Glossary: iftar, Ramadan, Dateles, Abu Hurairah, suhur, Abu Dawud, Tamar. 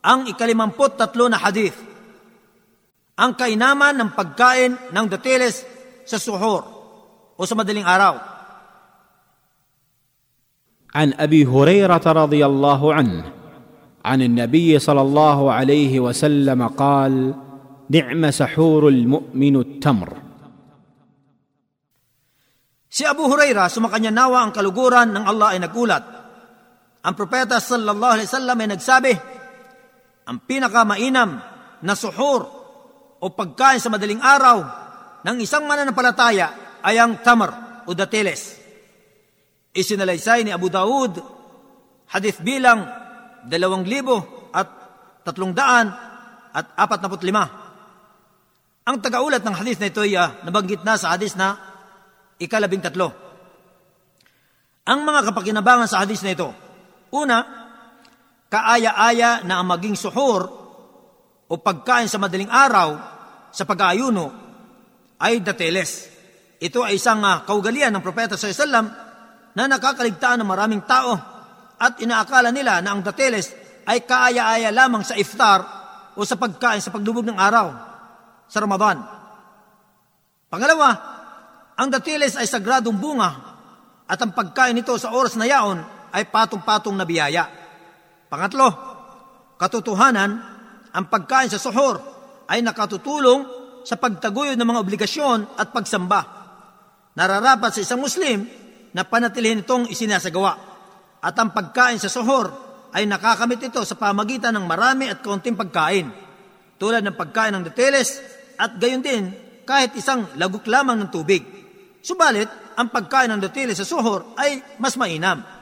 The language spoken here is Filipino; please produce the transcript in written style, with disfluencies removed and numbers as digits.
ang 53 na hadith, ang kainaman ng pagkain ng Dateles sa suhur o sa madaling araw. عن أبي هريرة رضي الله عنه عن النبي صلى الله عليه وسلم قال نعم سحور المؤمن التمر. Si Abu Hurairah, sumakanya nawa ang kaluguran ng Allah, ay nagulat. Ang propeta sallallahu alaihi wasallam ay nagsabi, ang pinakamainam na suhur o pagkain sa madaling araw ng isang mananampalataya ay ang tamar o dateles. Isinalaysay ni Abu Dawud, hadith bilang 2,345. Ang tagaulat ng hadith na ito ay nabanggit na sa hadith na 13. Ang mga kapakinabangan sa hadith na ito: una, kaaya-aya na ang maging suhur o pagkain sa madaling araw sa pag-aayuno ay dateles. Ito ay isang kaugalian ng propeta sallallahu alaihi wasallam na nakakaligtaan ng maraming tao, at inaakala nila na ang dateles ay kaaya-aya lamang sa iftar o sa pagkain sa paglubog ng araw sa Ramadan. Pangalawa, ang dateles ay sagradong bunga at ang pagkain nito sa oras na yaon ay patong-patong na biyaya. Pangatlo, katotohanan, ang pagkain sa suhur ay nakatutulong sa pagtaguyod ng mga obligasyon at pagsamba. Nararapat sa isang Muslim na panatilihin itong isinasagawa, at ang pagkain sa suhur ay nakakamit ito sa pamagitan ng marami at kaunting pagkain, tulad ng pagkain ng dateles, at gayon din kahit isang lagok lamang ng tubig. Subalit, ang pagkain ng dateles sa suhur ay mas mainam.